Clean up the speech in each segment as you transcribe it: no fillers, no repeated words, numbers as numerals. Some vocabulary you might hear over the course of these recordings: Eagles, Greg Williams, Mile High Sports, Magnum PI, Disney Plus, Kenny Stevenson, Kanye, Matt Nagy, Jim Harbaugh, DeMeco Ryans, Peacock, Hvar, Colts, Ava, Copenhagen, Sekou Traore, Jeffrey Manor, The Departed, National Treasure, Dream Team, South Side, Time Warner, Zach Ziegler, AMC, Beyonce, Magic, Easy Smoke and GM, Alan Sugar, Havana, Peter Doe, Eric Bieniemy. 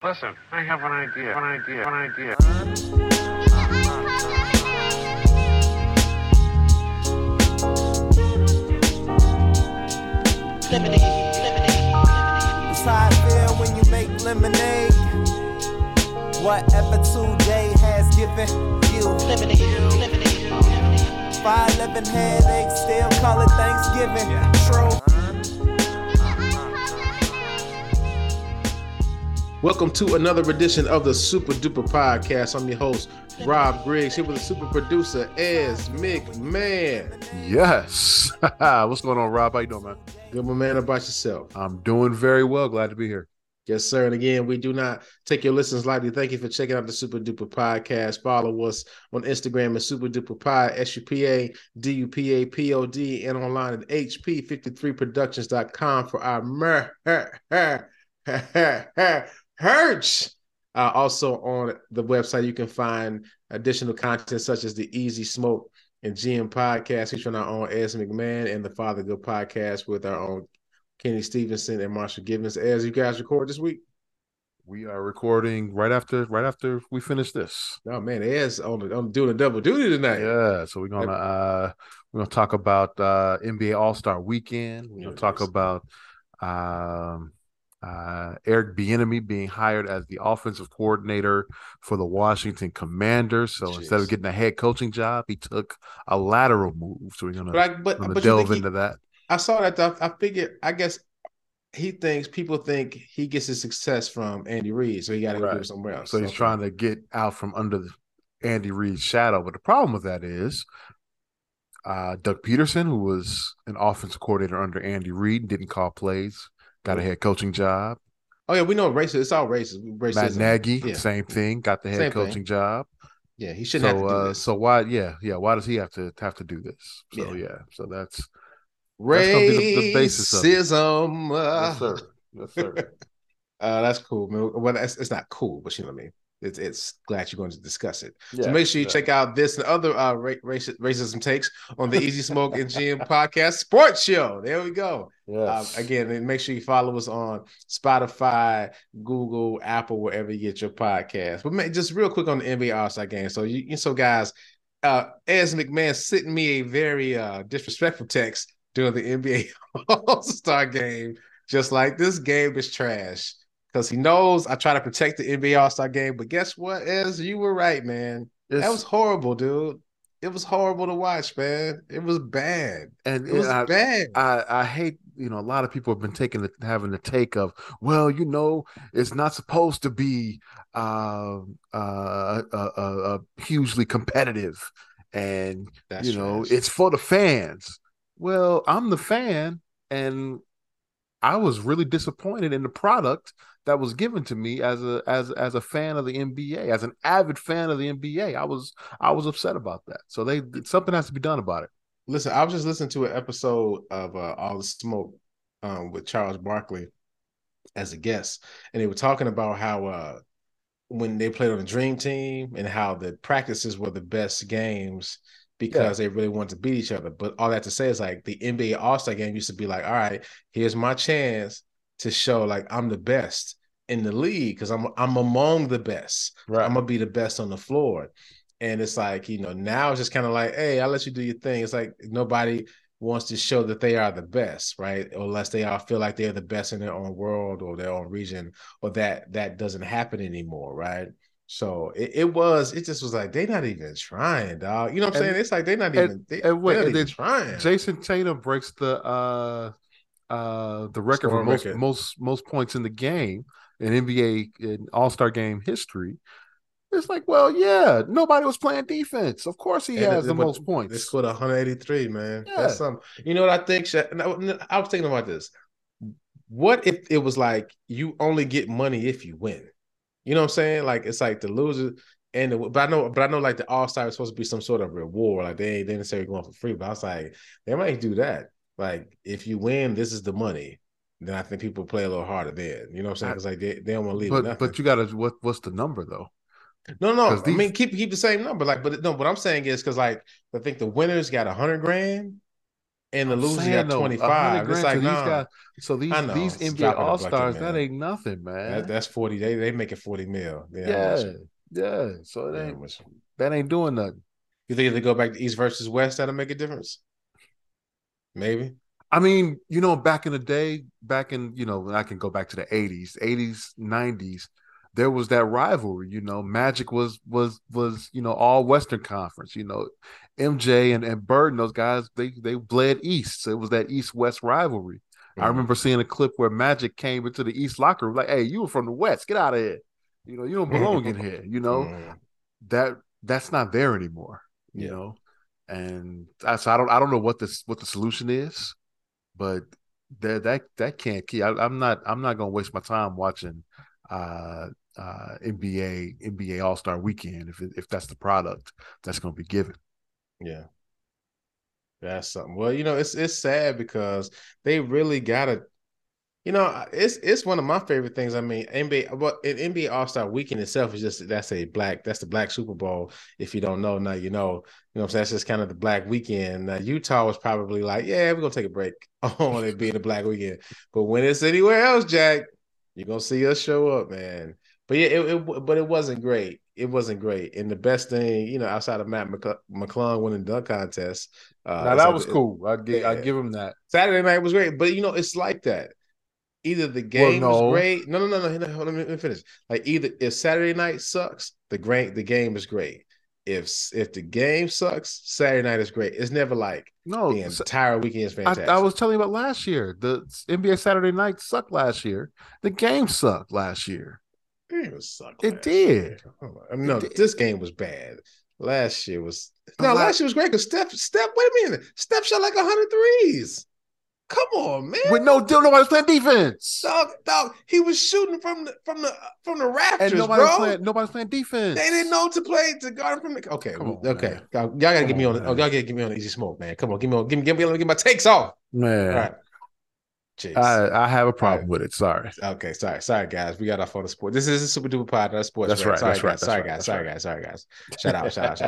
Listen, I have an idea, Lemonade, that's how I feel when you make lemonade. Whatever today has given you. Lemonade, 5-11 headaches, still call it Thanksgiving. Yeah. True. Welcome to another edition of the Super Duper Podcast. I'm your host, Rob Griggs, here with the super producer, Ez McMahon. Yes. What's going on, Rob? How you doing, man? Good, my man. About yourself? I'm doing very well. Glad to be here. Yes, sir. And again, we do not take your listens lightly. Thank you for checking out the Super Duper Podcast. Follow us on Instagram at Super Duper Pod, SuperDuperPod, and online at hp53productions.com for our merch. Also on the website, you can find additional content such as the Easy Smoke and GM podcast featuring our own Ez McMahon and the Father Good podcast with our own Kenny Stevenson and Marshall Gibbons. Ez, you guys record this week? We are recording right after we finish this. Oh man, Ez on doing a double duty tonight. Yeah, so we're gonna talk about NBA All-Star weekend. We're gonna talk about Eric Bieniemy being hired as the offensive coordinator for the Washington Commanders. So instead of getting a head coaching job, he took a lateral move. So we're going to delve into that. I saw that. I figured, I guess people think he gets his success from Andy Reid, so he got to go somewhere else. So he's trying to get out from under Andy Reid's shadow. But the problem with that is Doug Peterson, who was an offensive coordinator under Andy Reid, didn't call plays. Got a head coaching job. Oh, yeah, we know racist. It's all racism. Matt Nagy, same thing. Got the head coaching job. Yeah, he shouldn't have to do this. So why? Yeah. Why does he have to do this? So so that's racism. That's the basis of it. Yes, sir. That's cool, man. Well, it's not cool, but you know what I mean. It's glad you're going to discuss it. Yeah, so make sure you check out this and other racism takes on the Easy Smoke and GM podcast sports show. There we go. Yes. Again, make sure you follow us on Spotify, Google, Apple, wherever you get your podcast. But man, just real quick on the NBA All-Star game. So guys, Ez McMahon sent me a very disrespectful text during the NBA All-Star game, just like this game is trash. Because he knows I try to protect the NBA All-Star game, but guess what, Ez? You were right, man. That was horrible, dude. It was horrible to watch, man. It was bad. And it was bad. I hate, a lot of people have been having the take of, well, it's not supposed to be hugely competitive. And, it's for the fans. Well, I'm the fan, and I was really disappointed in the product that was given to me as a fan of the NBA, as an avid fan of the NBA. I was upset about that. So something has to be done about it. Listen, I was just listening to an episode of All the Smoke with Charles Barkley as a guest, and they were talking about how when they played on the Dream Team and how the practices were the best games because they really wanted to beat each other. But all that to say is like the NBA All-Star game used to be like, all right, here's my chance to show like I'm the best in the league because I'm among the best. Right. I'm going to be the best on the floor. And it's like, now it's just kind of like, hey, I'll let you do your thing. It's like nobody wants to show that they are the best, right? Unless they all feel like they're the best in their own world or their own region, or that doesn't happen anymore, right? So it just was like they're not even trying, dog. You know what I'm saying? It's like they're not even trying. Jason Tatum breaks the record for most points in the game in NBA All-Star game history. It's like, well, yeah, nobody was playing defense. Of course he has the most points. They scored 183, man. Yeah. That's something. You know what I think? I was thinking about this. What if it was like you only get money if you win? You know what I'm saying? Like it's like the loser and but I know like the All-Star is supposed to be some sort of reward. Like they ain't necessarily going for free. But I was like, they might do that. Like if you win, this is the money. Then I think people play a little harder then. You know what I'm saying? Because like they don't want to leave. But you gotta what's the number though? No. I mean keep the same number. Like, but no, what I'm saying is because like I think the winners got $100,000 and the losers got 25. It's like, nah. So these NBA All-Stars, that ain't nothing, man. That's 40. They make it 40 mil. Yeah. So that ain't doing nothing. You think if they go back to East versus West, that'll make a difference? Maybe. I mean, you know, back in the day, I can go back to the 80s, 90s. There was that rivalry, you know. Magic was all Western Conference, you know. MJ and Bird and those guys, they bled East. So it was that East-West rivalry. Mm-hmm. I remember seeing a clip where Magic came into the East locker room like, "Hey, you were from the West. Get out of here. You know, you don't belong in here." You know, that's not there anymore. Yeah. You know, and I don't know what the solution is, but that can't keep. I'm not gonna waste my time watching NBA All-Star Weekend if that's the product that's going to be given. Yeah, that's something. Well, you know, it's sad because they really gotta. You know, it's one of my favorite things. I mean, NBA All-Star Weekend itself is just that's the Black Super Bowl. If you don't know now, you know what I'm saying? That's just kind of the Black Weekend. Now, Utah was probably like, yeah, we're gonna take a break on it being the Black Weekend, but when it's anywhere else, Jack, you're gonna see us show up, man. But yeah, it wasn't great. It wasn't great. And the best thing, you know, outside of Matt McClung winning dunk contest, now that was cool. I'd give him that. Saturday night was great, but you know, it's like that. Either the game was great. No. Let me finish. Like either if Saturday night sucks, the game is great. If the game sucks, Saturday night is great. It's never like the entire weekend is fantastic. I was telling you about last year. The NBA Saturday night sucked last year. The game sucked last year. It sucked. It did. This game was bad. Last year was great because Steph. Wait a minute. Steph shot like 100 threes. Come on, man! With no deal, nobody was playing defense. Dog, he was shooting from the Raptors, and nobody's playing defense. They didn't know to guard him from the. Okay, on, okay, y'all gotta give me on. Y'all gotta give me on Easy Smoke, man. Come on, give me my takes off, man. All right. Jeez. I have a problem with it. Sorry. Okay. Sorry, guys. We got off on the sport. This is a Super Duper Pod, not sports. That's right. Sorry, guys. Shout out.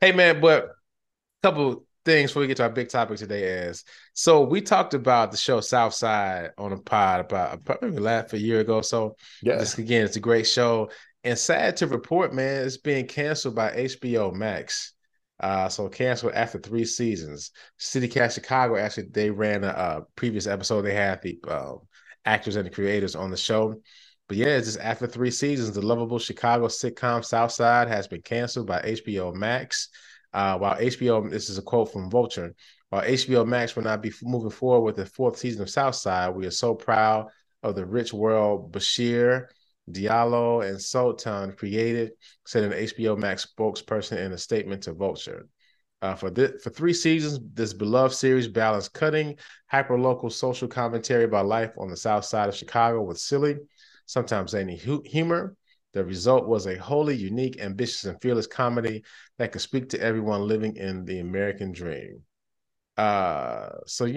Hey, man, but couple things before we get to our big topic today is, so we talked about the show South Side on a pod about probably a year ago. So yeah, this again, it's a great show, and sad to report, man, it's being canceled by HBO Max. So canceled after 3 seasons. City Cast Chicago, actually, they ran a previous episode. They had the actors and the creators on the show. But yeah, it's just after 3 seasons, the lovable Chicago sitcom South Side has been canceled by HBO Max. While HBO, this is a quote from Vulture, while HBO Max will not be moving forward with the 4th season of Southside, we are so proud of the rich world Bashir, Diallo, and Sultan created, said an HBO Max spokesperson in a statement to Vulture. For 3 seasons, this beloved series balanced cutting, hyperlocal social commentary about life on the South Side of Chicago with silly, sometimes zany humor. The result was a wholly unique, ambitious, and fearless comedy that could speak to everyone living in the American dream. So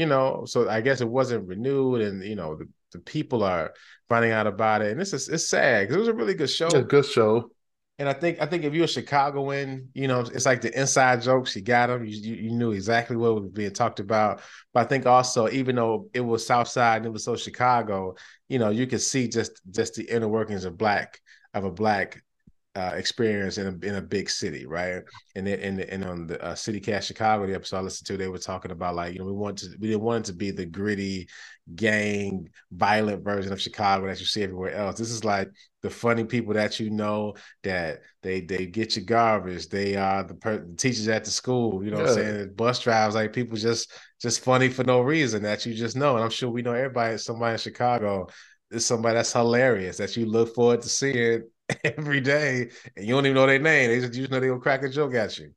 I guess it wasn't renewed, and you know the people are finding out about it, and it's sad because it was a really good show. It's a good show, and I think if you're a Chicagoan, you know, it's like the inside jokes. You got them. You knew exactly what was being talked about. But I think also, even though it was South Side and it was so Chicago, you know, you could see just the inner workings of a black experience in a big city, right? And on the City Cast Chicago, the episode I listened to, they were talking about like, you know, we didn't want it to be the gritty, gang, violent version of Chicago that you see everywhere else. This is like the funny people that you know that they get your garbage. They are the teachers at the school, you know what I'm saying? Bus drivers, like people just funny for no reason that you just know. And I'm sure we know somebody in Chicago is somebody that's hilarious that you look forward to seeing every day, and you don't even know their name. You just know they're gonna crack a joke at you.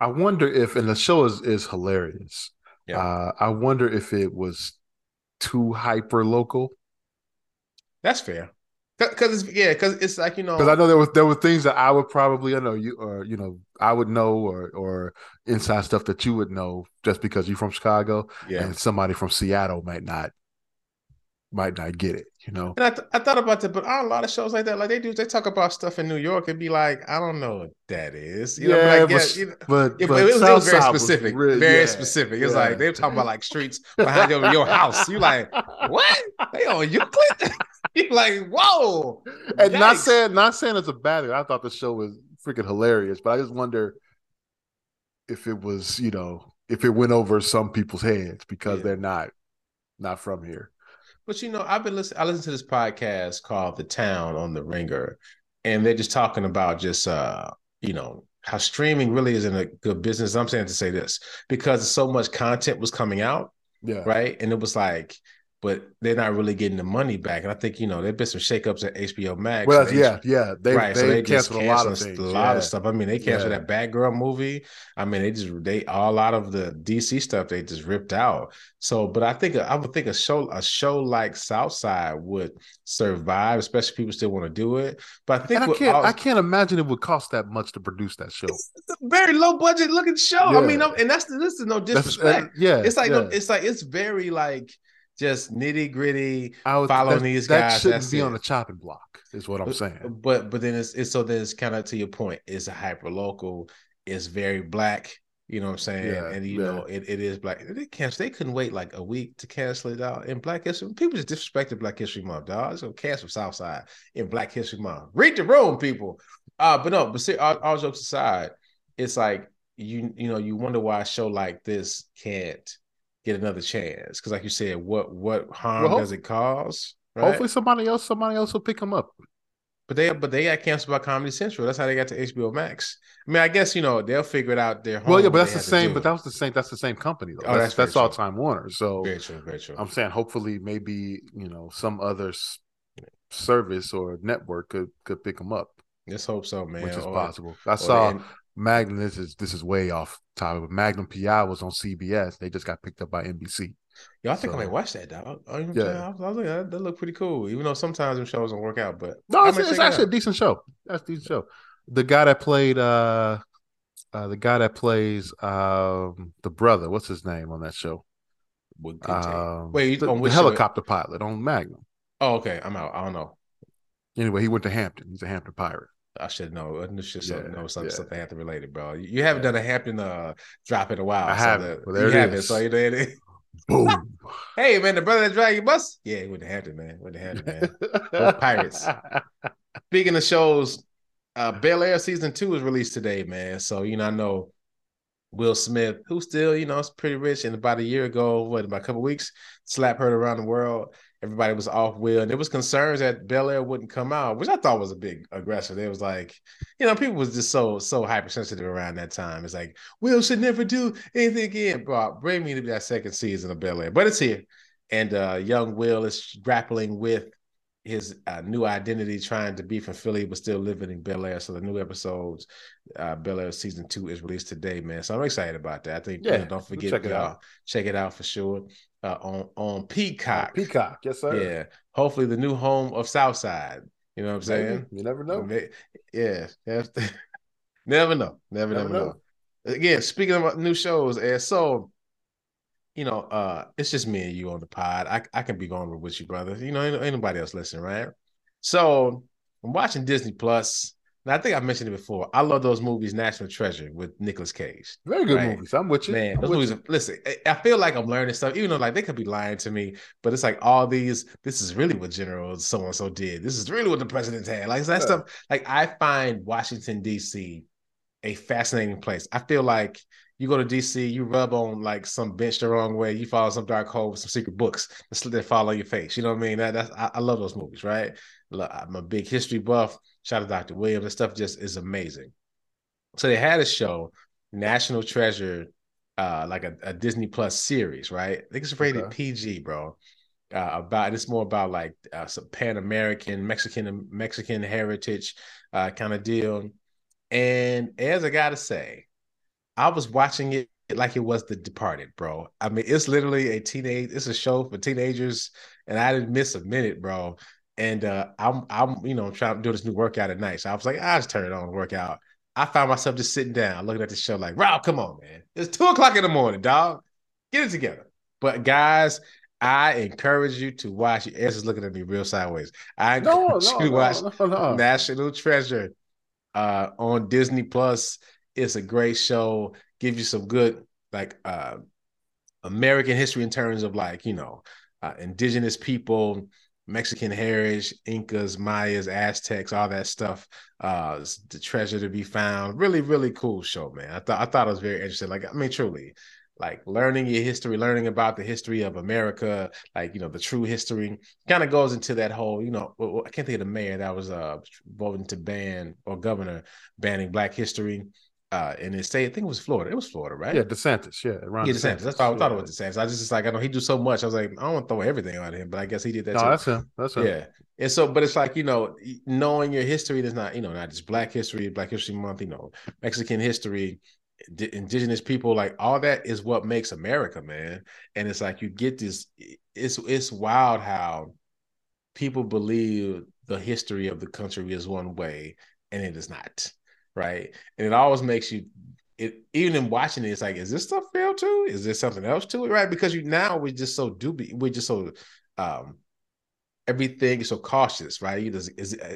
I wonder if, and the show is hilarious. Yeah. I wonder if it was too hyper local. That's fair. Because it's like, you know, because I know there were things that I would probably I would know or inside stuff that you would know just because you're from Chicago, and somebody from Seattle might not get it. you know. And I thought about that, but a lot of shows like that, like they talk about stuff in New York and be like, I don't know what that is. You know, yeah, but I guess, you know, but it was very specific. Very specific. It's like they were talking about like streets behind your house. You like, what? They on Euclid? You like, whoa. And yikes. not saying it's a bad thing. I thought the show was freaking hilarious, but I just wonder if it was, you know, if it went over some people's heads because they're not from here. But you know, I listen to this podcast called The Town on the Ringer, and they're just talking about just you know, how streaming really isn't a good business. I'm saying to say this because so much content was coming out, right? And it was like, but they're not really getting the money back. And I think, you know, there've been some shakeups at HBO Max. Well, they canceled a lot of things. A lot of stuff. I mean, they canceled that Batgirl movie. I mean, they a lot of the DC stuff they just ripped out. So, but I would think a show like South Side would survive, especially if people still want to do it. But I can't imagine it would cost that much to produce that show. It's a very low budget looking show. Yeah. I mean, and this is no disrespect. It's very like, just nitty gritty, following these guys. That shouldn't be on the chopping block, is what I'm saying. But then it's kind of to your point. It's a hyper local. It's very black. You know what I'm saying? Yeah, and you know it is black. They couldn't wait like a week to cancel it out. And Black History, people just disrespected Black History Month, dog. It's gonna cancel Southside in Black History Month. Read the room, people. But see, all jokes aside, it's like you wonder why a show like this can't get another chance, because like you said, what harm does it cause? Right? Hopefully, somebody else will pick them up. But they got canceled by Comedy Central. That's how they got to HBO Max. I mean, I guess you know they'll figure it out. But that's the same. But that's the same company though. Oh, that's all Time Warner. So very true, very true. I'm saying hopefully maybe you know some other service or network could pick them up. Let's hope so, man. Which is possible. I saw. Magnum, this is way off topic, but Magnum PI was on CBS. They just got picked up by NBC. Yo, I think I might watch that, dog. I was like, that looked pretty cool, even though sometimes them shows don't work out. But no, it's actually a decent show. That's a decent show. The guy that played, the brother, what's his name on that show? Wait, on which the helicopter show? Pilot on Magnum. Oh, okay. I'm out. I don't know. Anyway, he went to Hampton. He's a Hampton pirate. I should know. I should know something they have to relate it, bro. You haven't done a Hampton drop in a while. I haven't. So you know it. Boom. Hey man, the brother that dragged your bus. Yeah, he went to Hampton, man. Both pirates. Speaking of shows, Bel-Air season 2 was released today, man. So you know, I know Will Smith, who still you know is pretty rich, and about a year ago, about a couple of weeks, slap heard around the world. Everybody was off Will, and there was concerns that Bel-Air wouldn't come out, which I thought was a big aggressor. They was like, you know, people was just so hypersensitive around that time. It's like, Will should never do anything again. Bro, bring me to that second season of Bel-Air. But it's here. And young Will is grappling with his new identity, trying to be from Philly, but still living in Bel-Air. So the new episodes, Bel-Air season 2 is released today, man. So I'm excited about that. I think, don't forget, y'all. Check it out for sure. On Peacock. Peacock, yes, sir. Yeah. Hopefully the new home of Southside. You know what I'm saying? You never know. Yeah. Never know. Again, speaking of new shows, and so, you know, it's just me and you on the pod. I can be going with you, brother. You know, ain't nobody else listening, right? So I'm watching Disney Plus. Now, I think I mentioned it before. I love those movies, National Treasure with Nicolas Cage. Very good movies. I'm with you. Man, those movies, listen, I feel like I'm learning stuff, even though like they could be lying to me, but it's like this is really what General so-and-so did. This is really what the president had. Like that stuff, like I find Washington, D.C. a fascinating place. I feel like you go to D.C., you rub on like some bench the wrong way, you follow some dark hole with some secret books that fall on your face. You know what I mean? I love those movies, right? I'm a big history buff. Shout out to Dr. Williams. That stuff just is amazing. So they had a show, National Treasure, like a Disney Plus series, right? I think it's rated PG, bro. It's more about like some Pan-American, Mexican heritage kind of deal. And as I gotta say, I was watching it like it was The Departed, bro. I mean, it's literally it's a show for teenagers, and I didn't miss a minute, bro. And I'm you know trying to do this new workout at night, so I was like, I just turn it on and work out. I found myself just sitting down looking at the show like, Rob, come on, man, it's 2:00 in the morning, dog, get it together. But guys, I encourage you to watch. Ez is looking at me real sideways. I encourage you to watch National Treasure on Disney Plus. It's a great show. Give you some good American history in terms of indigenous people, Mexican heritage, Incas, Mayas, Aztecs, all that stuff. The treasure to be found. Really, really cool show, man. I thought it was very interesting. Truly. Learning your history, learning about the history of America, the true history, kind of goes into that whole, I can't think of the mayor that was voting to ban, or governor banning Black history in his state. I think it was Florida. It was Florida, right? Yeah, DeSantis. Yeah, DeSantis. That's why I thought it was DeSantis. I I know he do so much. I was like, I don't want to throw everything on him, but I guess he did that too. That's him. Yeah. And so, but it's knowing your history, there's not, not just Black History Month, Mexican history, indigenous people, all that is what makes America, man. And it's you get this, it's wild how people believe the history of the country is one way and it is not, right? And it always makes you, even in watching it, it's is this stuff real too? Is there something else to it, right? Because we're just so dubious, we're just so everything is so cautious, right?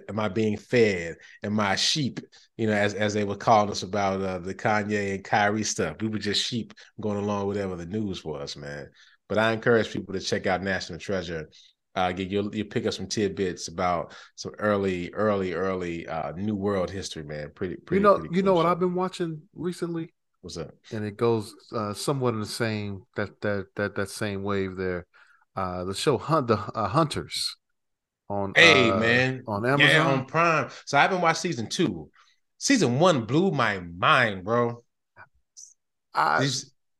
Am I being fed? Am I sheep? As they were calling us about the Kanye and Kyrie stuff. We were just sheep going along with whatever the news was, man. But I encourage people to check out National Treasure. You pick up some tidbits about some early New World history, man. Pretty. Pretty cool what I've been watching recently? What's up? And it goes somewhat in the same that same wave there. The show Hunters on Amazon, on Prime. So I haven't watched season 2. Season 1 blew my mind, bro. Did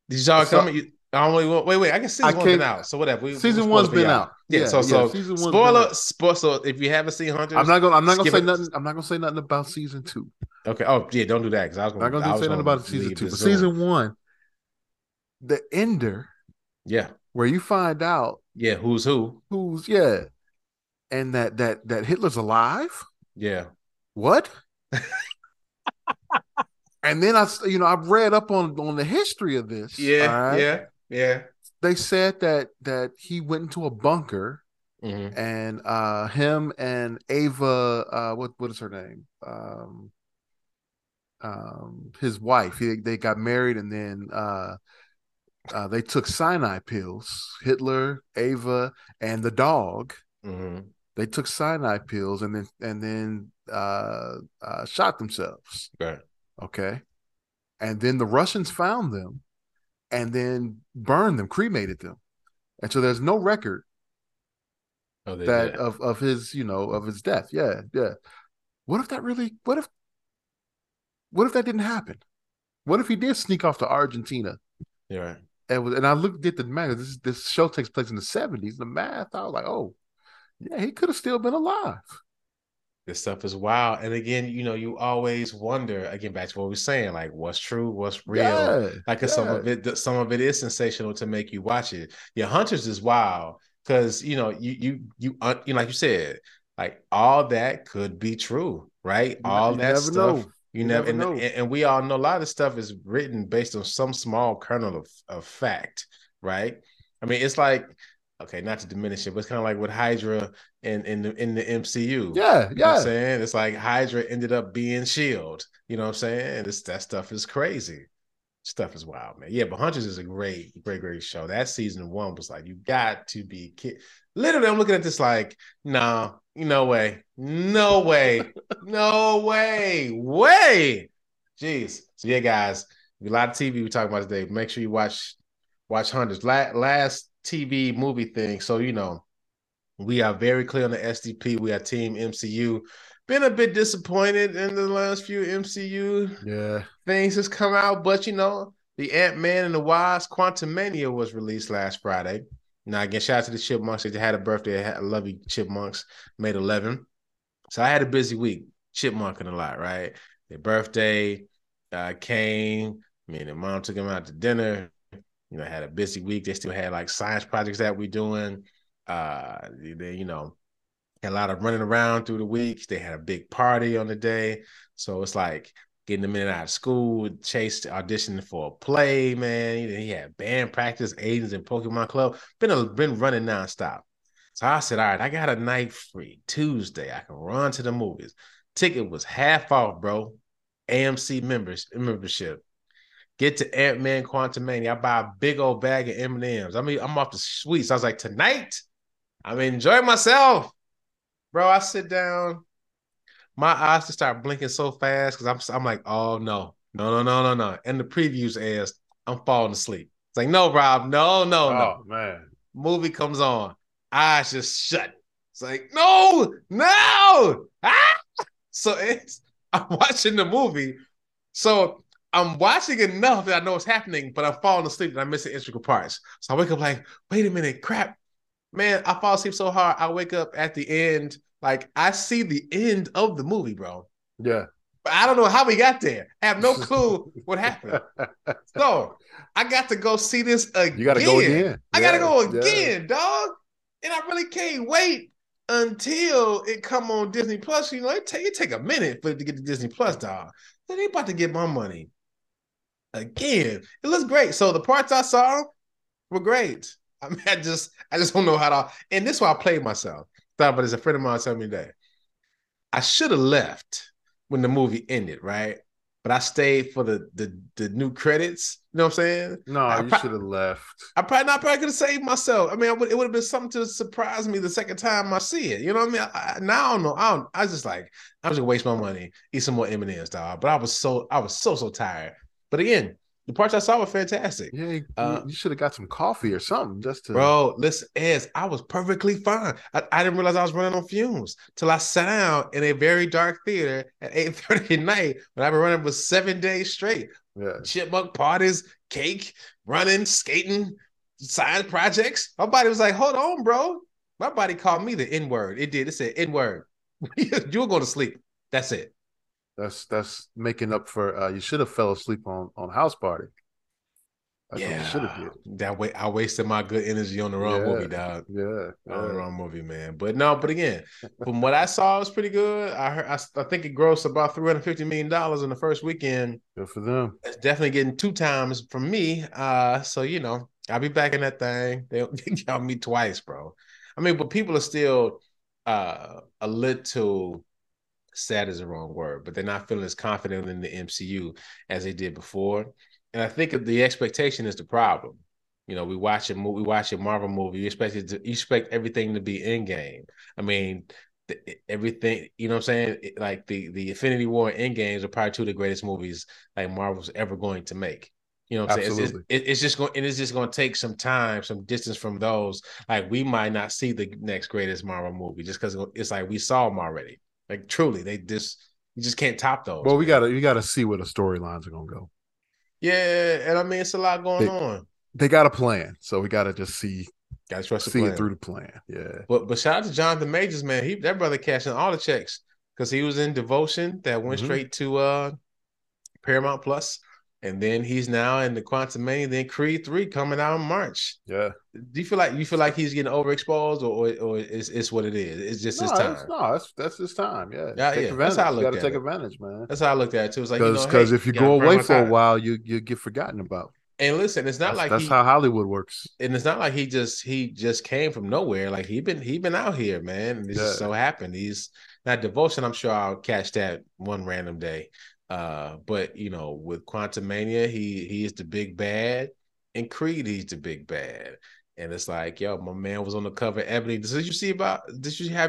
y'all come? Wait. I guess season 1's been out. So whatever. Season 1's been out. Yeah. So spoiler. So if you haven't seen Hunters, I'm not gonna say nothing. I'm not gonna say nothing about season 2. Okay. Oh yeah, don't do that because I was not gonna say nothing about season 2. But season 1, the ender. Yeah. Where you find out, who's who, and that Hitler's alive, what? And then I've read up on the history of this, They said that he went into a bunker, and him and Ava, what is her name? His wife. They got married, and then they took cyanide pills. Hitler, Ava, and the dog. Mm-hmm. They took cyanide pills and then shot themselves. Right. Okay. And then the Russians found them, and then burned them, cremated them, and so there's no record of his death. Yeah, yeah. What if that really? What if that didn't happen? What if he did sneak off to Argentina? Yeah. Right. And I looked at the math. This show takes place in the 70s. The math, I was like, oh, yeah, he could have still been alive. This stuff is wild. And again, you always wonder, again, back to what we're saying, what's true, what's real. Yeah, Some of it is sensational to make you watch it. Yeah, Hunters is wild because, you like you said, all that could be true, right? All that stuff. Know. You never know, and we all know a lot of stuff is written based on some small kernel of fact, right? I mean, it's okay, not to diminish it, but it's kind of like with Hydra in the MCU. Yeah, yeah. You know what I'm saying? It's Hydra ended up being S.H.I.E.L.D. You know what I'm saying? That stuff is crazy. Stuff is wild, man. Yeah, but Hunters is a great show. That season 1 was you got to be kidding. Literally, I'm looking at this nah. No way. Jeez. So yeah, guys, a lot of TV we talking about today. Make sure you watch Hunters. Last TV movie thing. So, we are very clear on the SDP. We are team MCU. Been a bit disappointed in the last few MCU things that's come out, but the Ant-Man and the Wasp Quantumania was released last Friday. Now, again, shout out to the Chipmunks. They had a birthday. I love you, Chipmunks. May 11. So I had a busy week, chipmunking a lot, right? Their birthday came. Me and their mom took them out to dinner. Had a busy week. They still had science projects that we're doing. They had a lot of running around through the week. They had a big party on the day. So it's getting them in and out of school. Chase auditioning for a play, man. He had band practice, Aidens and Pokemon Club. Been running nonstop. So I said, all right, I got a night free Tuesday. I can run to the movies. Ticket was half off, bro. AMC membership. Get to Ant-Man Quantumania. I buy a big old bag of M&Ms. I mean, I'm off the sweets. I was like, tonight, I'm enjoying myself. Bro, I sit down. My eyes just start blinking so fast because I'm like, oh, no. And the previews asked, I'm falling asleep. It's like, no, Rob, no. Oh, man. Movie comes on. Eyes just shut. It's like, no. Ah! So I'm watching the movie. So I'm watching enough that I know what's happening, but I'm falling asleep and I'm missing integral parts. So I wake up like, wait a minute, crap. Man, I fall asleep so hard. I wake up at the end. Like, I see the end of the movie, bro. Yeah. But I don't know how we got there. I have no clue what happened. So I got to go see this again. You got to go again. I got to go again, dog. And I really can't wait until it come on Disney Plus. You know, it take a minute for it to get to Disney Plus, dog. Then they about to get my money again. It looks great. So the parts I saw were great. I mean, I just don't know how to. And this is why I played myself. Thought about this. A friend of mine told me that I should have left when the movie ended, right? But I stayed for the new credits. You know what I'm saying? No, you should have left. I probably could have saved myself. I mean, it would have been something to surprise me the second time I see it. You know what I mean? Now I don't know. I was just like, I'm just gonna waste my money, eat some more M&Ms, dog. But I was so tired. But again, the parts I saw were fantastic. Yeah, you should have got some coffee or something just to. Bro, listen, Ez, I was perfectly fine. I didn't realize I was running on fumes till I sat down in a very dark theater at 8:30 at night when I've been running for 7 days straight. Yeah. Chipmunk parties, cake, running, skating, side projects. My body was like, hold on, bro. My body called me the N-word. It did. It said N-word. You were going to sleep. That's it. That's making up for you should have fell asleep on House Party. That's what you should have did. That way I wasted my good energy on the wrong movie, dog. Yeah. On the wrong movie, man. But again, from what I saw, it was pretty good. I think it grossed about $350 million in the first weekend. Good for them. It's definitely getting 2 times from me. So you know, I'll be back in that thing. They got me twice, bro. I mean, but people are still a little. Sad is the wrong word, but they're not feeling as confident in the MCU as they did before. And I think the expectation is the problem. You know, we watch a Marvel movie, you expect everything to be endgame. I mean, everything, you know what I'm saying? Like the Infinity War and Endgames are probably 2 of the greatest movies like Marvel's ever going to make. You know what I'm saying? It's just going to take some time, some distance from those. Like we might not see the next greatest Marvel movie just because it's like we saw them already. Like truly, you just can't top those. Well, man. we gotta see where the storylines are gonna go. Yeah, and I mean it's a lot going on. They got a plan, so we gotta just see. Gotta trust see it through the plan. Yeah. But shout out to Jonathan Majors, man. That brother cashing all the checks because he was in Devotion that went straight to Paramount Plus, and then he's now in the Quantumania. Then Creed 3 coming out in March. Yeah. Do you feel like he's getting overexposed, or it's what it is? It's just his time. That's his time. Yeah. That's how I look at it. You got to take advantage, man. That's how I looked at it too. It's like because if you go away for a while, you get forgotten about. And listen, that's how Hollywood works. And it's not like he just came from nowhere. Like he been out here, man. And it just so happened he's not Devotion. I'm sure I'll catch that one random day. But you know, with Quantumania, he is the big bad, and Creed he's the big bad. And it's like, yo, my man was on the cover of Ebony. Have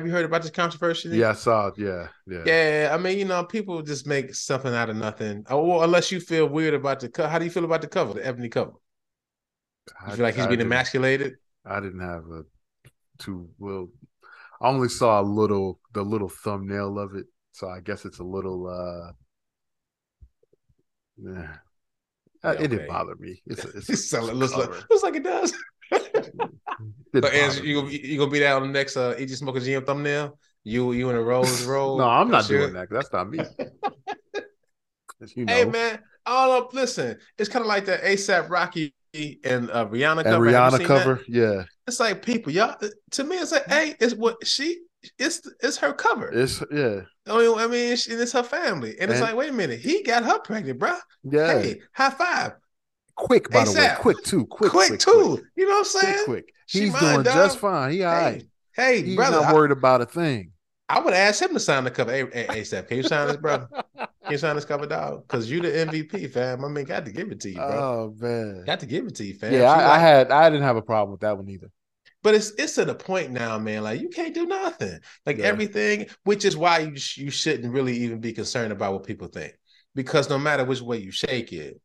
you heard about this controversy? Yeah, I saw it. Yeah. I mean, you know, people just make something out of nothing. Oh, unless you feel weird about the cover. How do you feel about the cover, the Ebony cover? You feel like he's being emasculated? I didn't have a I only saw the little thumbnail of it. So I guess it's a little yeah. It didn't bother me. It's looks like it does. So, Andrew, you gonna be there on the next Easy Smoke and GM thumbnail? You in a Rolls Royce? No, I'm not doing that. That's not me. You know. Hey man, all up. Listen, it's kind of like that A$AP Rocky and Rihanna cover. Yeah, it's like people, y'all. To me, it's like, hey, it's what she it's her cover. It's yeah. I mean, it's her family, and it's like, wait a minute, he got her pregnant, bro. Yeah. Hey, high five. Quick, by the way, quick too. You know what I'm saying? Quick. He's doing just fine. He all right. Hey, he's brother, not worried about a thing. I would ask him to sign the cover. Hey, ASAP, can you sign this, bro? Can you sign this cover, dog? Because you the MVP, fam. I mean, got to give it to you, bro. Oh, man. Got to give it to you, fam. Yeah, I didn't have a problem with that one either. But it's at a point now, man, like, you can't do nothing. Like, everything, which is why you shouldn't really even be concerned about what people think. Because no matter which way you shake it,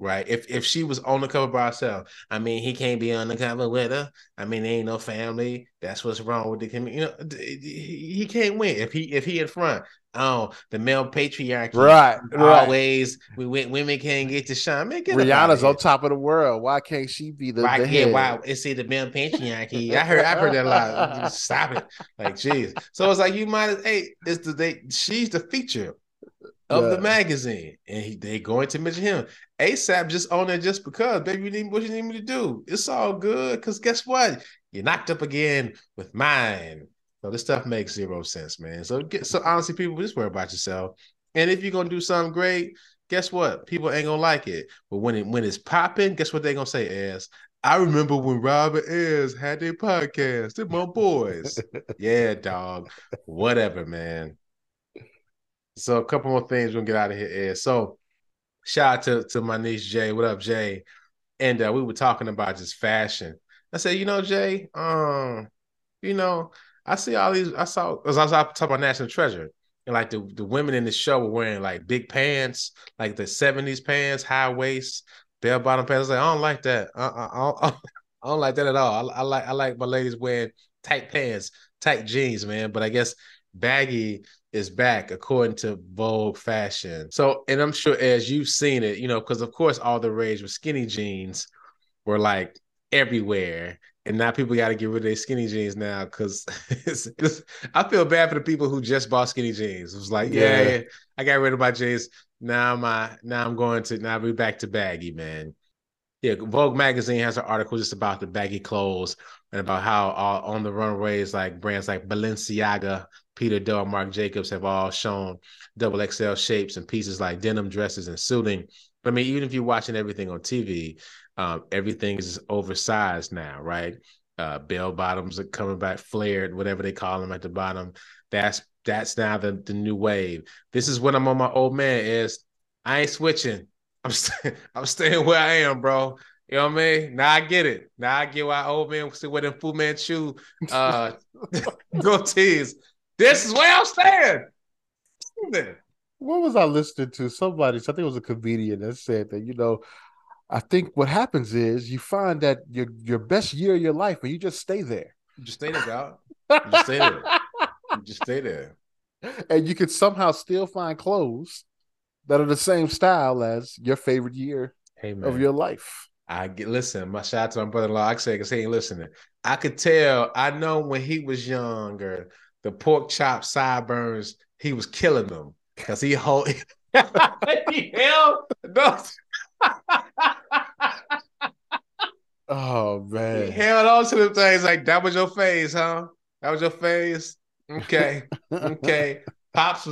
right? If she was on the cover by herself, I mean, he can't be on the cover with her. I mean, there ain't no family. That's what's wrong with the community. You know, he can't win if he in front. Oh, the male patriarchy, right? Always, women can't get to shine. Man, Rihanna's on top of the world. Why can't she be the? It's the male patriarchy. I've heard that a lot. Stop it, like, jeez. So it's like you might as she's the feature of the magazine, and they going to mention him. ASAP just on there just because, baby, what you need me to do? It's all good, because guess what? You knocked up again with mine. So this stuff makes zero sense, man. So honestly, people, just worry about yourself. And if you're going to do something great, guess what? People ain't going to like it. But when it's popping, guess what they're going to say, Ez? I remember when Rob and Ez had their podcast. They're my boys. Yeah, dog. Whatever, man. So a couple more things, we'll get out of here, Ez. So shout out to my niece, Jay. What up, Jay? And we were talking about just fashion. I said, you know, Jay, I see all these. I was talking about National Treasure, and like the women in the show were wearing like big pants, like the 70s pants, high waist, bell bottom pants. I was like, I don't like that. I don't like that at all. I like my ladies wearing tight pants, tight jeans, man. But I guess baggy is back according to Vogue fashion. So, and I'm sure as you've seen it, you know, because of course all the rage with skinny jeans were like everywhere. And now people got to get rid of their skinny jeans now because I feel bad for the people who just bought skinny jeans. It was like, yeah, I got rid of my jeans. Now I'll be back to baggy, man. Yeah, Vogue magazine has an article just about the baggy clothes and about how on the runways, like brands like Balenciaga, Peter Doe, Marc Jacobs have all shown XXL shapes and pieces like denim dresses and suiting. But I mean, even if you're watching everything on TV, everything is oversized now, right? Bell bottoms are coming back, flared, whatever they call them at the bottom. That's now the new wave. This is what I'm on my old man is. I ain't switching. I'm staying where I am, bro. You know what I mean? Now I get it. Now I get why old man was wearing Fu Manchu goatees. This is where I'm staying. What was I listening to? Somebody, I think it was a comedian that said that, you know, I think what happens is you find that your best year of your life, and you just stay there. You just stay there, dog. You just stay there. You just stay there. And you could somehow still find clothes that are the same style as your favorite year of your life. My shout out to my brother-in-law, I say, because he ain't listening. I could tell, I know when he was younger, the pork chop sideburns, he was killing them. Because he hold he held those. Oh man. He held on to them things like that was your phase, huh? That was your phase. Okay. Okay. My pops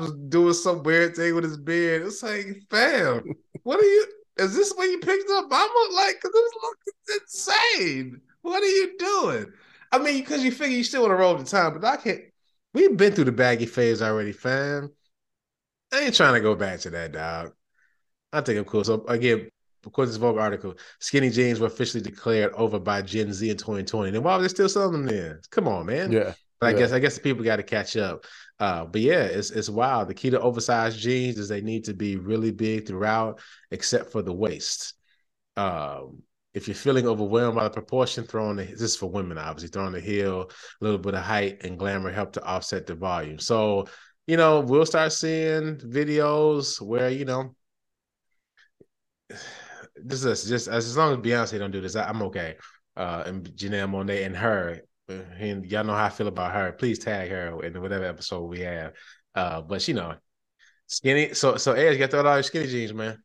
was doing some weird thing with his beard. It's like, fam, is this what you picked up? I'm like, cause this looks insane. What are you doing? I mean, because you figure you still want to roll the time, but we've been through the baggy phase already, fam. I ain't trying to go back to that, dog. I think I'm cool. So again, of course, this Vogue article, skinny jeans were officially declared over by Gen Z in 2020. Then why was they still selling them there? Come on, man. Yeah. But I guess the people got to catch up. But yeah, it's wild. The key to oversized jeans is they need to be really big throughout, except for the waist. If you're feeling overwhelmed by the proportion, this is for women, obviously, throwing the heel, a little bit of height and glamour help to offset the volume. So, you know, we'll start seeing videos where, you know, this is just as long as Beyonce don't do this, I'm okay. And Janelle Monáe and her, and y'all know how I feel about her. Please tag her in whatever episode we have. But you know, skinny. So Ez, you got to throw out your skinny jeans, man.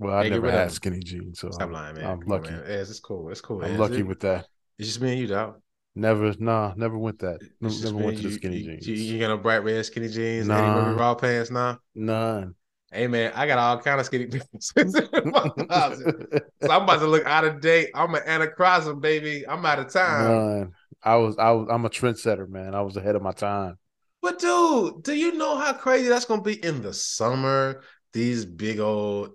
Well, I never had skinny jeans, so I'm lying, man. I'm lucky. Man. It's cool. I'm lucky with that. It's just me and you, dog. Never went that. Never went to the skinny jeans. You got no bright red skinny jeans, Eddie Murphy raw pants, None. Hey man, I got all kind of skinny pants. So I'm about to look out of date. I'm an anachronism, baby. I'm out of time. None. I'm a trendsetter, man. I was ahead of my time. But dude, do you know how crazy that's gonna be in the summer? These big old.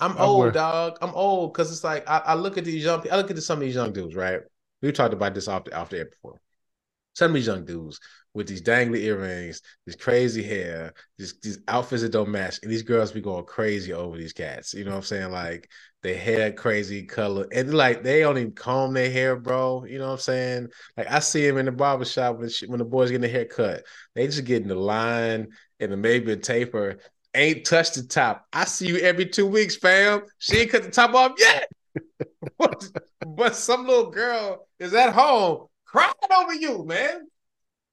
I'm old, dog. I'm old because it's like I look at these young. I look at some of these young dudes, right? We talked about this off the air before. Some of these young dudes with these dangly earrings, this crazy hair, these outfits that don't match, and these girls be going crazy over these cats. You know what I'm saying? Like their hair crazy color, and like they don't even comb their hair, bro. You know what I'm saying? Like I see them in the barbershop when the boys getting their hair cut, they just getting the line and the maybe a taper. Ain't touched the top. I see you every 2 weeks, fam. She ain't cut the top off yet. But some little girl is at home crying over you, man.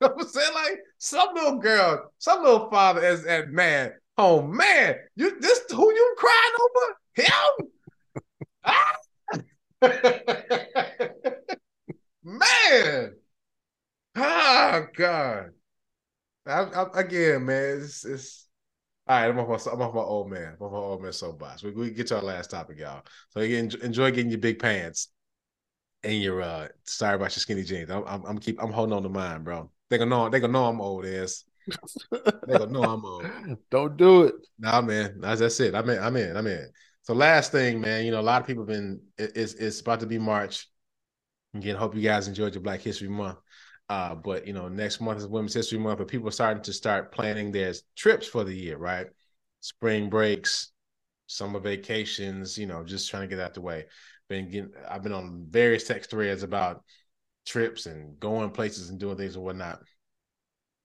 You know what I'm saying? Like some little girl, some little father is at man home. Man, you this who you crying over? Him? Ah! Man. Oh God. I again, man, it's all right, I'm off my old man soapbox. We get to our last topic, y'all. So you enjoy getting your big pants and your sorry about your skinny jeans. I'm holding on to mine, bro. They gonna know I'm old ass. They gonna know I'm old. Don't do it. Nah, man. That's it. I'm in. So last thing, man. You know, a lot of people have been. It's about to be March. Again, hope you guys enjoyed your Black History Month. But you know, next month is Women's History Month, but people are starting to planning their trips for the year, right? Spring breaks, summer vacations, you know, just trying to get out the way. I've been on various text threads about trips and going places and doing things and whatnot.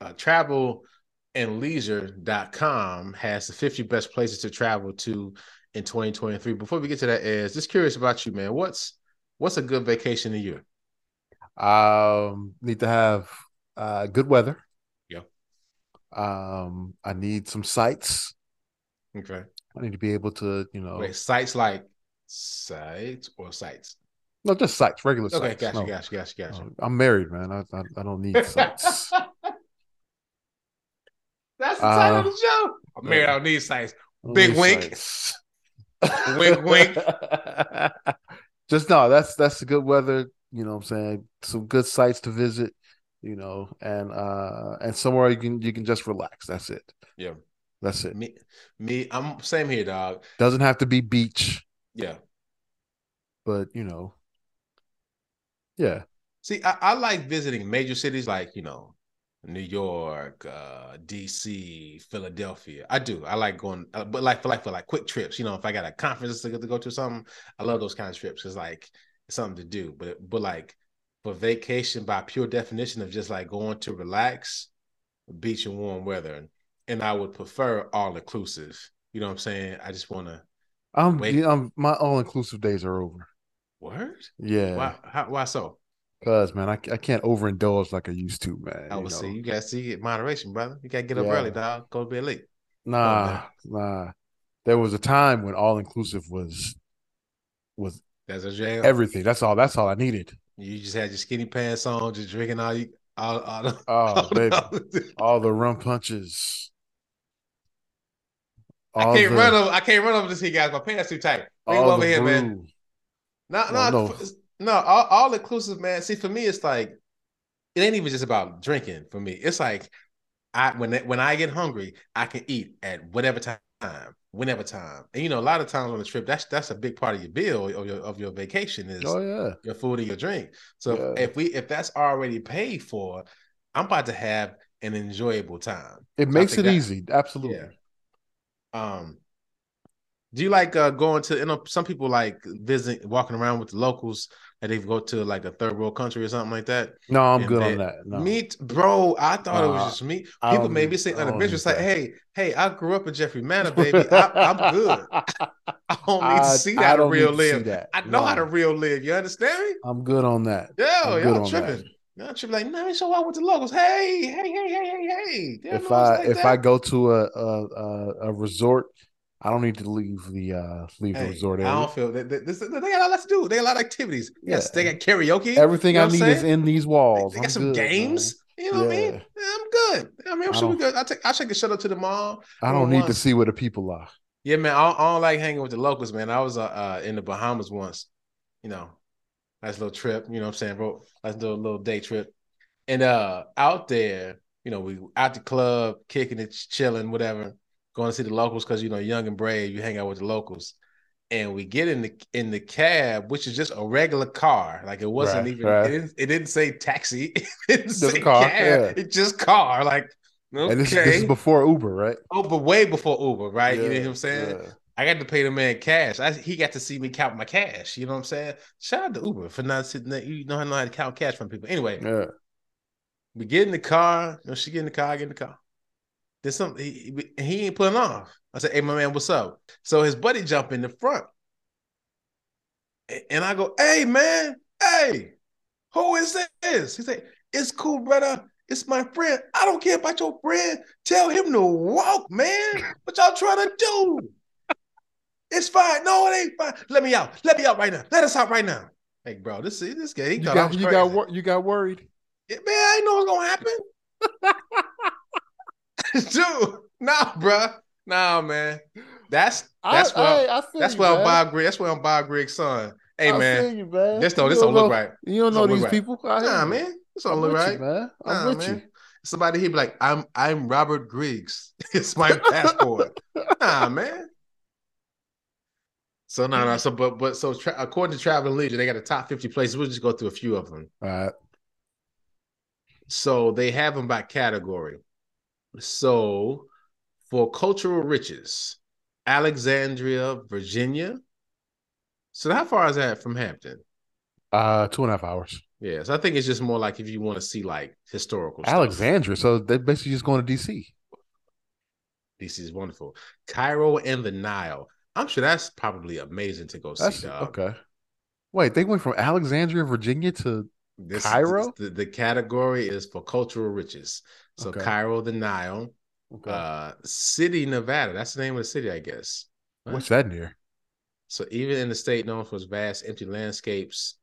Travelandleisure.com has the 50 best places to travel to in 2023. Before we get to that, Ez, just curious about you, man. What's a good vacation to you? Need to have good weather. Yeah. I need some sights. Okay. I need to be able to, you know. Wait, sights like sights or sights? No, just sights, regular sights. Okay, gotcha. No, I'm married, man. I don't need sights. That's the title of the show. I'm married, I don't need sights. Big wink. Wink, wink. Just no, that's the good weather. You know what I'm saying? Some good sites to visit, you know, and somewhere you can just relax. That's it. Yeah. That's it. Me, I'm same here, dog. Doesn't have to be beach. Yeah. But, you know. Yeah. See, I like visiting major cities like, you know, New York, DC, Philadelphia. I do. I like going, but for quick trips, you know, if I got a conference to go to or something, I love those kind of trips. It's like something to do, but like for vacation by pure definition of just like going to relax, beach and warm weather, and I would prefer all inclusive. You know what I'm saying? I just want to. My all inclusive days are over. Word? Yeah. Why so? Because man, I can't overindulge like I used to, man. I would say you gotta see moderation, brother. You gotta get up early, dog. Go to bed late. Nah. There was a time when all inclusive was. That's a jam. Everything. That's all I needed. You just had your skinny pants on, just drinking all the rum punches. I can't run over this here, guys. My pants too tight. Bring them over here, brew. Man. No. All inclusive, man. See, for me, it's like it ain't even just about drinking. For me, it's like when I get hungry, I can eat at whatever time. Whenever time, and you know, a lot of times on the trip, that's a big part of your bill of your vacation is your food and your drink. So if that's already paid for, I'm about to have an enjoyable time. It makes it easy, absolutely. Yeah. Do you like going to? You know, some people like visiting, walking around with the locals, and they go to like a third world country or something like that. No, I'm good on that. No. Bro, I thought it was just me. People maybe say unadventurous, like, hey, I grew up in Jeffrey Manor, baby. I'm good. I don't need to see that real live. I know how to real live. You understand me? I'm good on that. Yeah, y'all tripping. Y'all tripping like, no, show out with the locals. Hey. If I go to a resort. I don't need to leave the resort area. I don't feel that they got a lot to do. They got a lot of activities. Yes, yeah. They got karaoke. Everything I need is in these walls. They got some games. Man. You know what I mean? I'm good. I mean, I'm sure we're good. I'll take the shuttle to the mall. I don't need to see where the people are. Yeah, man. I don't like hanging with the locals, man. I was in the Bahamas once. You know, nice little trip. You know what I'm saying, bro? Nice little day trip. And out there, you know, we out the club, kicking it, chilling, whatever. Going to see the locals because, you know, young and brave, you hang out with the locals. And we get in the cab, which is just a regular car. Like it wasn't it didn't say taxi. It didn't say car. Cab. Yeah. It's just car. Like, okay. And this is before Uber, right? Oh, but way before Uber, right? Yeah, you know what I'm saying? Yeah. I got to pay the man cash. He got to see me count my cash. You know what I'm saying? Shout out to Uber for not sitting there. You don't know how to count cash from people. Anyway, yeah. We get in the car. You know, she get in the car, I get in the car. There's something he ain't pulling off. I said, "Hey, my man, what's up?" So his buddy jump in the front, and I go, "Hey, man, hey, who is this?" He said, "It's cool, brother. It's my friend. I don't care about your friend. Tell him to walk, man. What y'all trying to do? It's fine. No, it ain't fine. Let me out. Let me out right now. Let us out right now." Hey, bro, this guy. He thought I was crazy. You got worried. Yeah, man, I didn't know what's gonna happen. Dude, nah, man. That's where I'm Bob Griggs' son. Hey, man, you, man. This don't look right. You don't know these people. Nah, man, this don't look right. I'm with you. Somebody here be like, I'm Robert Griggs. It's my passport. Nah, man. So so according to Travel and Leisure, they got the top 50 places. We'll just go through a few of them. All right. So they have them by category. So, for cultural riches, Alexandria, Virginia. So, how far is that from Hampton? 2.5 hours. Yeah, so I think it's just more like if you want to see like historical Alexandria, stuff. So they're basically just going to DC. DC is wonderful. Cairo and the Nile. I'm sure that's probably amazing to go see. Dog. Okay. Wait, they went from Alexandria, Virginia to Cairo? The category is for cultural riches. So okay. Cairo, the Nile, okay. City, Nevada. That's the name of the city, I guess. What's that near? So even in the state known for its vast, empty landscapes,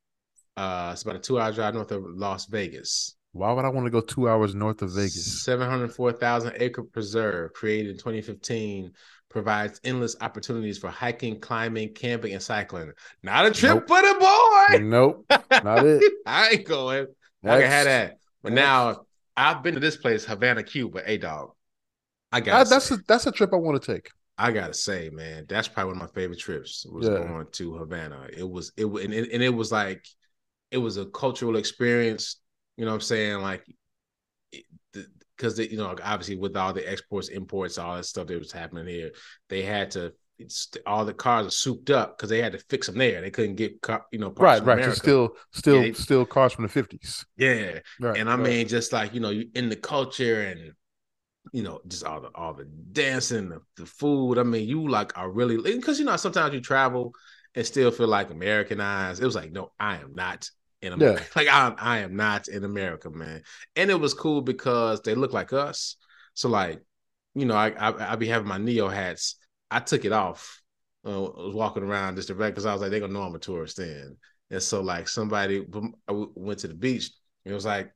it's about a 2-hour drive north of Las Vegas. Why would I want to go 2 hours north of Vegas? 704,000-acre preserve created in 2015 provides endless opportunities for hiking, climbing, camping, and cycling. Not a trip for the boy. Nope, not it. I ain't going. Next. I can have that. But now... I've been to this place, Havana, Cuba. Hey, dog. That's a trip I want to take. I gotta say, man, that's probably one of my favorite trips. Was going to Havana. It was a cultural experience. You know what I'm saying? Like, because you know, obviously, with all the exports, imports, all that stuff that was happening here, they had to. All the cars are souped up because they had to fix them there. They couldn't get parts from America. Right. Still cars from the 50s. Yeah, right, and I mean, just like you in the culture and just all the dancing, the food. I mean, you like are really because sometimes you travel and still feel like Americanized. It was like, no, I am not in America. Yeah. Like I am not in America, man. And it was cool because they look like us. So like I be having my Neo hats. I took it off. I was walking around just direct because I was like, they're going to know I'm a tourist then. And so, like, somebody went to the beach and it was like,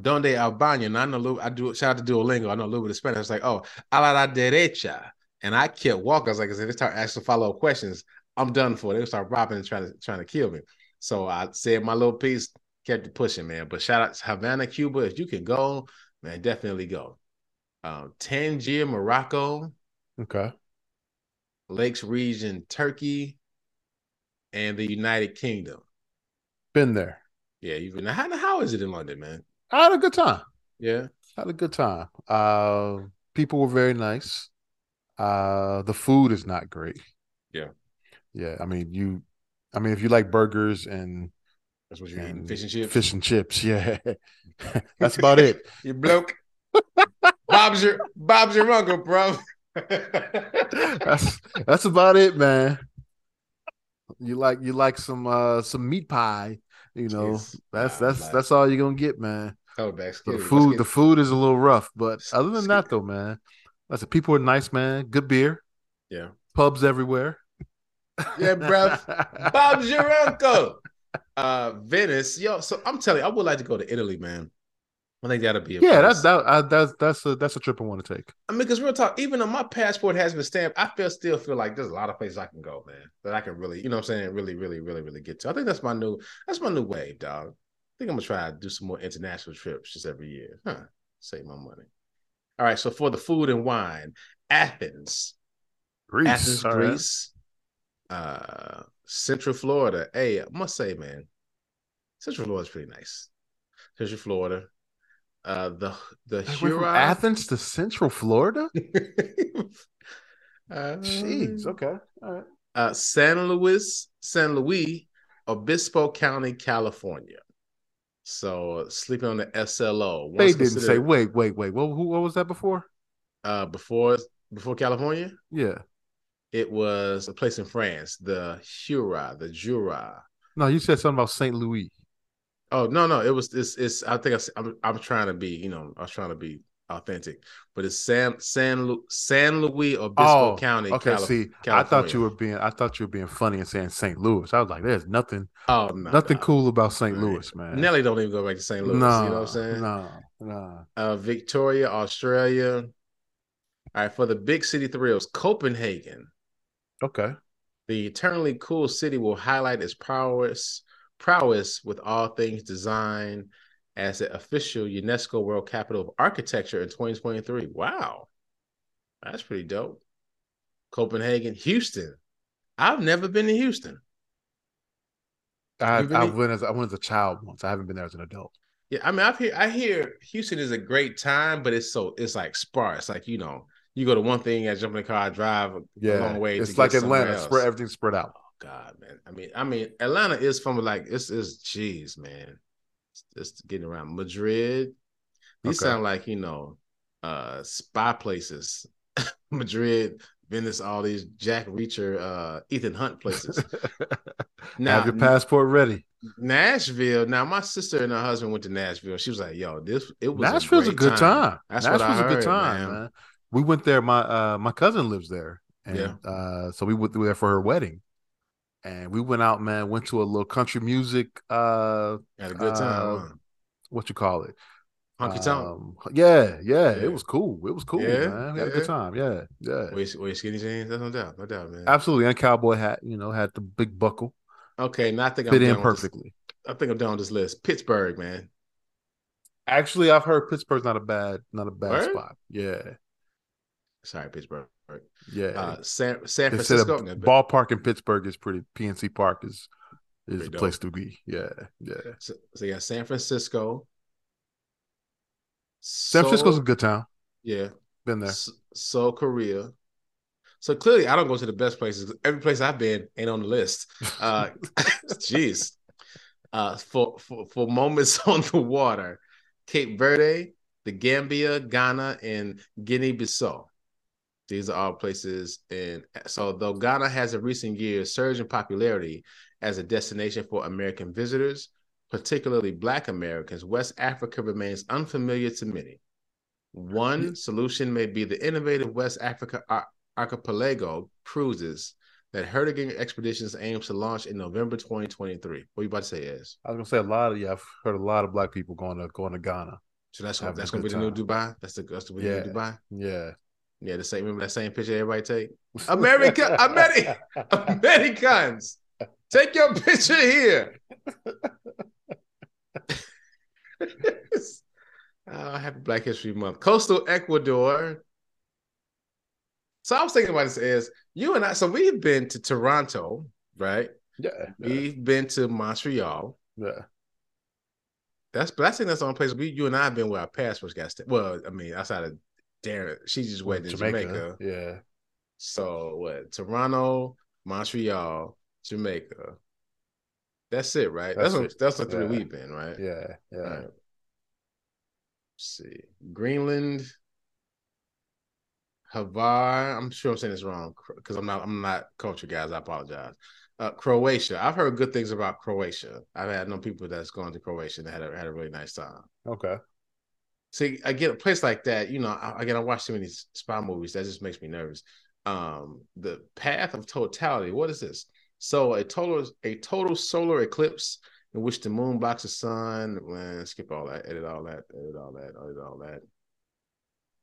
Donde Albania? And I know, shout out to Duolingo. I know a little bit of Spanish. I was like, oh, a la derecha. And I kept walking. I was like, they start asking follow up questions. I'm done for. They start robbing and trying to kill me. So I said my little piece, kept it pushing, man. But shout out to Havana, Cuba. If you can go, man, definitely go. Tangier, Morocco. Okay. Lakes region, Turkey, and the United Kingdom. Been there. Yeah, you've been. How is it in London, man? I had a good time. Yeah, had a good time. People were very nice. The food is not great. Yeah, yeah. I mean, if you like burgers and that's what you eat, fish and chips. Yeah, that's about it. You bloke. Bob's your uncle, bro. That's about it, man. You like some meat pie, Jeez. That's all you're gonna get, man. The food is a little rough, but other than that, though, man, people are nice, man. Good beer, Yeah. Pubs everywhere. Yeah, bro. Bob's your uncle. Venice. Yo, so I'm telling you, I would like to go to Italy, man. I think that'll be a place. That's a trip I want to take. I mean, because real talk, even though my passport has been stamped, I still feel like there's a lot of places I can go, man, that I can really, you know what I'm saying, really get to. I think that's my new wave, dog. I think I'm gonna try to do some more international trips just every year. Huh. Save my money. All right, so for the food and wine, Athens, Greece. Central Florida. Hey, I must say, man, Central Florida is pretty nice. Central Florida. The Huron. From Athens to Central Florida? Jeez, okay. All right. San Luis, Obispo County, California. So sleeping on the SLO. Once they didn't say, wait. What was that before? Before California? Yeah. It was a place in France, the Jura. No, you said something about St. Louis. Oh, no. I was trying to be authentic, but it's San Luis Obispo County. Okay, California. I thought you were being funny and saying St. Louis. I was like, there's nothing. Oh, no, nothing cool about St. Louis, man. Nelly don't even go back to St. Louis. No, you know what I'm saying? No. Victoria, Australia. All right, for the big city thrills, Copenhagen. Okay. The eternally cool city will highlight its prowess with all things design as the official UNESCO World Capital of Architecture in 2023. Wow. That's pretty dope. Copenhagen. Houston. I've never been to Houston. I went as a child once. I haven't been there as an adult. Yeah, I mean, I hear Houston is a great time, but it's like sparse. Like, you know, you go to one thing, you jump in the car, drive a long way. It's like Atlanta. Everything's spread out. God, man. I mean, Atlanta is from like it's geez, man. It's getting around Madrid. These sound like, you know, spy places. Madrid, Venice, all these Jack Reacher, Ethan Hunt places. Now have your passport ready. Nashville. Now my sister and her husband went to Nashville. She was like, "Yo, Nashville's a good time." That's what I heard, man. We went there. My my cousin lives there, so we went there for her wedding. And we went out, man, went to a little country music. Had a good time. What you call it? Honky Tonk. Yeah. It was cool, man. We had a good time. Yeah. Were you skinny jeans? That's no doubt, man. Absolutely. And cowboy hat, you know, had the big buckle. Okay, now I think I'm down perfectly. I think I'm down on this list. Pittsburgh, man. Actually, I've heard Pittsburgh's not a bad spot. Yeah. Sorry, Pittsburgh. Right. Yeah, San Francisco. Ballpark in Pittsburgh is pretty. PNC Park is a place to be. Yeah. So yeah, San Francisco. San Francisco's a good town. Yeah, been there. Seoul, Korea. So clearly, I don't go to the best places. Every place I've been ain't on the list. Jeez. For moments on the water, Cape Verde, the Gambia, Ghana, and Guinea-Bissau. These are all places, and so though Ghana has in recent years surged in popularity as a destination for American visitors, particularly Black Americans, West Africa remains unfamiliar to many. One solution may be the innovative West Africa Archipelago cruises that Hurtigan Expeditions aims to launch in November 2023. What are you about to say, Ez? I was gonna say I've heard a lot of Black people going to Ghana. So that's gonna be the new Dubai. That's the new Dubai. Yeah. Yeah, the same. Remember that same picture everybody take? Americans, take your picture here. Happy Black History Month. Coastal Ecuador. So I was thinking about this as you and I. So we've been to Toronto, right? Yeah. We've been to Montreal. Yeah. I think that's the only place you and I have been where our passports got stamped. Well, I mean, outside of. Darren, she just went to Jamaica. Yeah. So what? Toronto, Montreal, Jamaica. That's it, right? That's the three we've been, right? Yeah. All right. Let's see, Greenland, Hvar. I'm sure I'm saying this wrong because I'm not culture guys. I apologize. Croatia. I've heard good things about Croatia. I've had no people that's gone to Croatia and had a really nice time. Okay. See, again, a place like that, you know, I watch too many spy movies. That just makes me nervous. The path of totality. What is this? So a total solar eclipse in which the moon blocks the sun. Man, skip all that. Edit all that.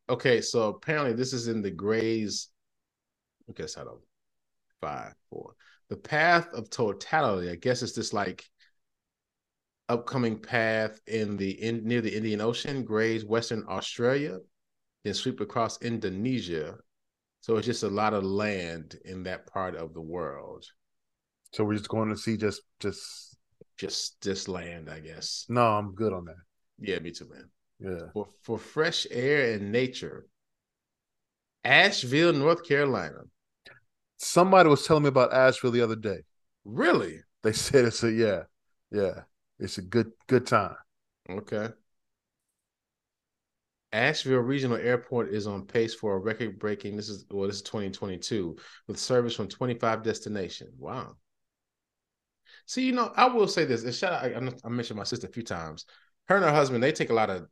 Okay, so apparently this is in the grays. I guess how to 5, 4. The path of totality. I guess it's this like upcoming path near the Indian Ocean, grays Western Australia, then sweep across Indonesia. So it's just a lot of land in that part of the world. So we're just going to see just this land, I guess. No, I'm good on that. Yeah, me too, man. Yeah. For fresh air and nature, Asheville, North Carolina. Somebody was telling me about Asheville the other day. Really? They said it's yeah. It's a good time. Okay. Asheville Regional Airport is on pace for a record-breaking. This is 2022 with service from 25 destinations. Wow. See, I will say this. And shout out, I mentioned my sister a few times. Her and her husband, they take a lot of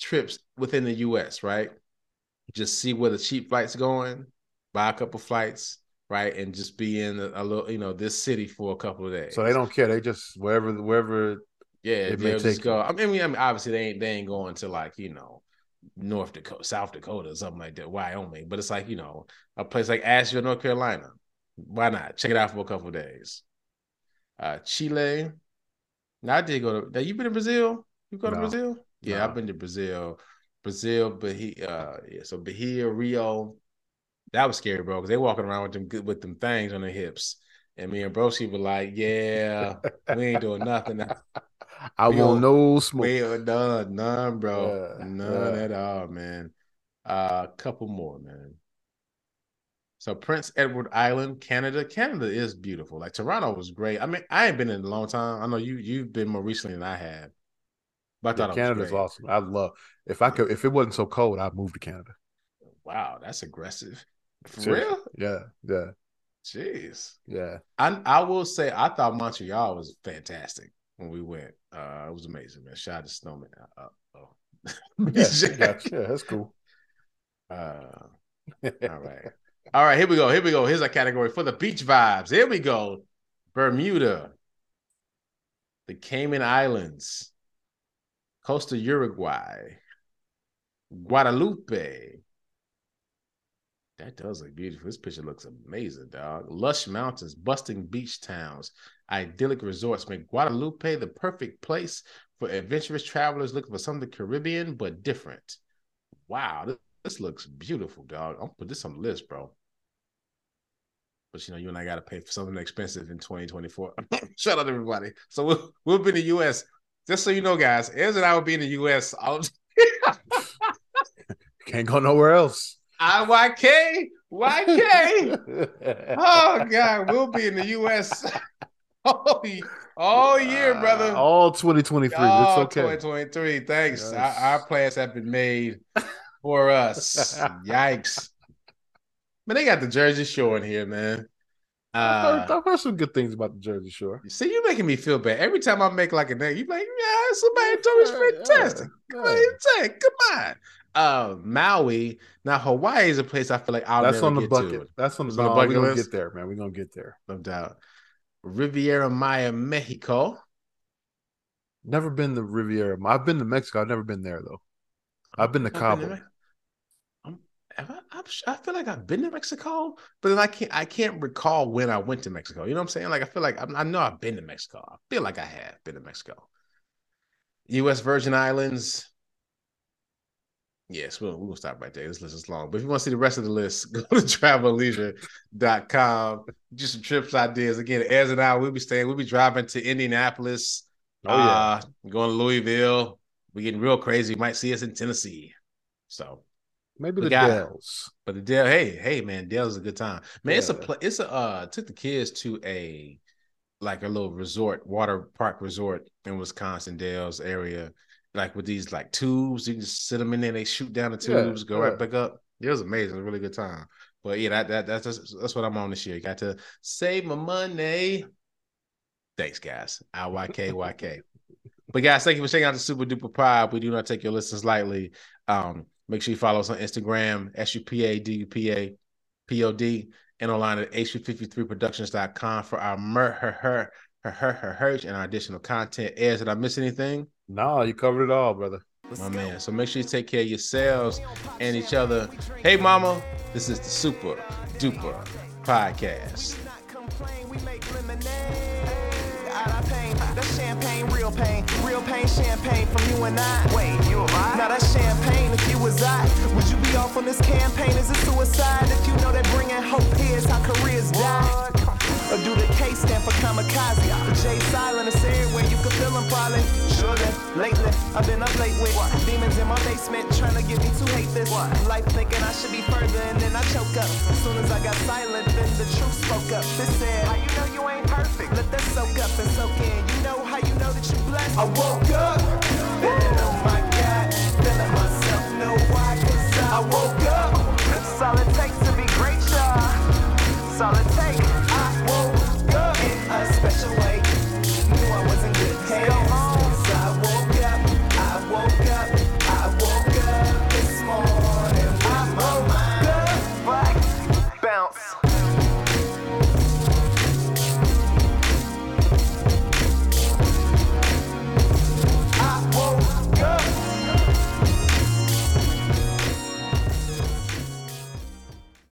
trips within the U.S., right? Just see where the cheap flight's going, buy a couple flights, right, and just be in a little, this city for a couple of days. So they don't care. They just wherever. Yeah, they'll just go. I mean, obviously they ain't going to like North Dakota, South Dakota, or something like that, Wyoming. But it's like a place like Asheville, North Carolina. Why not check it out for a couple of days? Chile. Now I did go to. Now you been to Brazil? You go to Brazil? Yeah, no. I've been to Brazil. Bahia, Rio. That was scary, bro, because they walking around with them things on their hips, and me and Broski were like, "Yeah, we ain't doing nothing." I want no smoke. We ain't done none, bro. None at all, man. A couple more, man. So Prince Edward Island, Canada. Canada is beautiful. Like Toronto was great. I mean, I ain't been in a long time. I know you've been more recently than I have. But I thought Canada's awesome. I love. If it wasn't so cold, I'd move to Canada. Wow, that's aggressive. For real? Yeah, yeah. Jeez. Yeah. I will say I thought Montreal was fantastic when we went. It was amazing, man. Shout out to Snowman. Yeah, that's cool. All right, here we go. Here's our category for the beach vibes. Here we go. Bermuda, the Cayman Islands, Costa Uruguay, Guadalupe. That does look beautiful. This picture looks amazing, dog. Lush mountains, busting beach towns, idyllic resorts make Guadalupe the perfect place for adventurous travelers looking for something Caribbean but different. Wow, this looks beautiful, dog. I'm gonna put this on the list, bro. But you and I gotta pay for something expensive in 2024. Shout out to everybody. So we'll be in the U.S. Just so you know, guys, Ez and I will be in the U.S. Can't go nowhere else. YK. Oh God, we'll be in the U.S. all year, brother. All 2023. All it's okay. 2023. Thanks. Yes. Our plans have been made for us. Yikes. Man, they got the Jersey Shore in here, man. I've heard some good things about the Jersey Shore. See, you're making me feel bad. Every time I make like a name, you're like, yeah, somebody told me it's fantastic. Come on. Maui. Now Hawaii is a place I feel like I'll never get to. That's on the bucket list. We're gonna get there, man. We're gonna get there, no doubt. Riviera Maya, Mexico. Never been to Riviera. I've been to Mexico. I've never been there though. I've been to Cabo. I feel like I've been to Mexico, but then I can't recall when I went to Mexico. You know what I'm saying? Like I feel like I know I've been to Mexico. I feel like I have been to Mexico. U.S. Virgin Islands. Yes, we'll stop right there. This list is long. But if you want to see the rest of the list, go to travelandleisure.com. Just some trips ideas. Again, Ez and I, we'll be driving to Indianapolis. Oh, yeah. Going to Louisville. We're getting real crazy. You might see us in Tennessee. So maybe the Dells. But the Dells, hey man, Dells is a good time. Man, yeah. Took the kids to a little resort, water park resort in Wisconsin, Dells area. Like with these like tubes, you can just sit them in there. They shoot down the tubes, go right back up. It was amazing. It was a really good time. But yeah, that's what I'm on this year. Got to save my money. Thanks, guys. IYKYK. But guys, thank you for checking out the Super Duper Pod. We do not take your listens lightly. Make sure you follow us on Instagram, SUPADUPAPOD, and online at hp53productions.com for our merch and our additional content. Ez, did I miss anything? No, you covered it all, brother. My man. So make sure you take care of yourselves and each other. Hey, mama, this is the Super Duper Podcast. We make lemonade out of pain. That's champagne, real pain. Real pain, champagne from you and I. Wait, you and I? Now that's champagne. If you was I, would you be off on this campaign? Is it suicide? If you know they're bringing hope, here's how careers die. Or do the K stand for kamikaze? Jay silent, it's everywhere. You can feel them falling. Jordan, lately, I've been up late with what? Demons in my basement trying to get me to hate this. What? Life thinking I should be further and then I choke up. As soon as I got silent, then the truth spoke up. It said, how you know you ain't perfect? Let that soak up and soak in. You know how you know that you blessed? I woke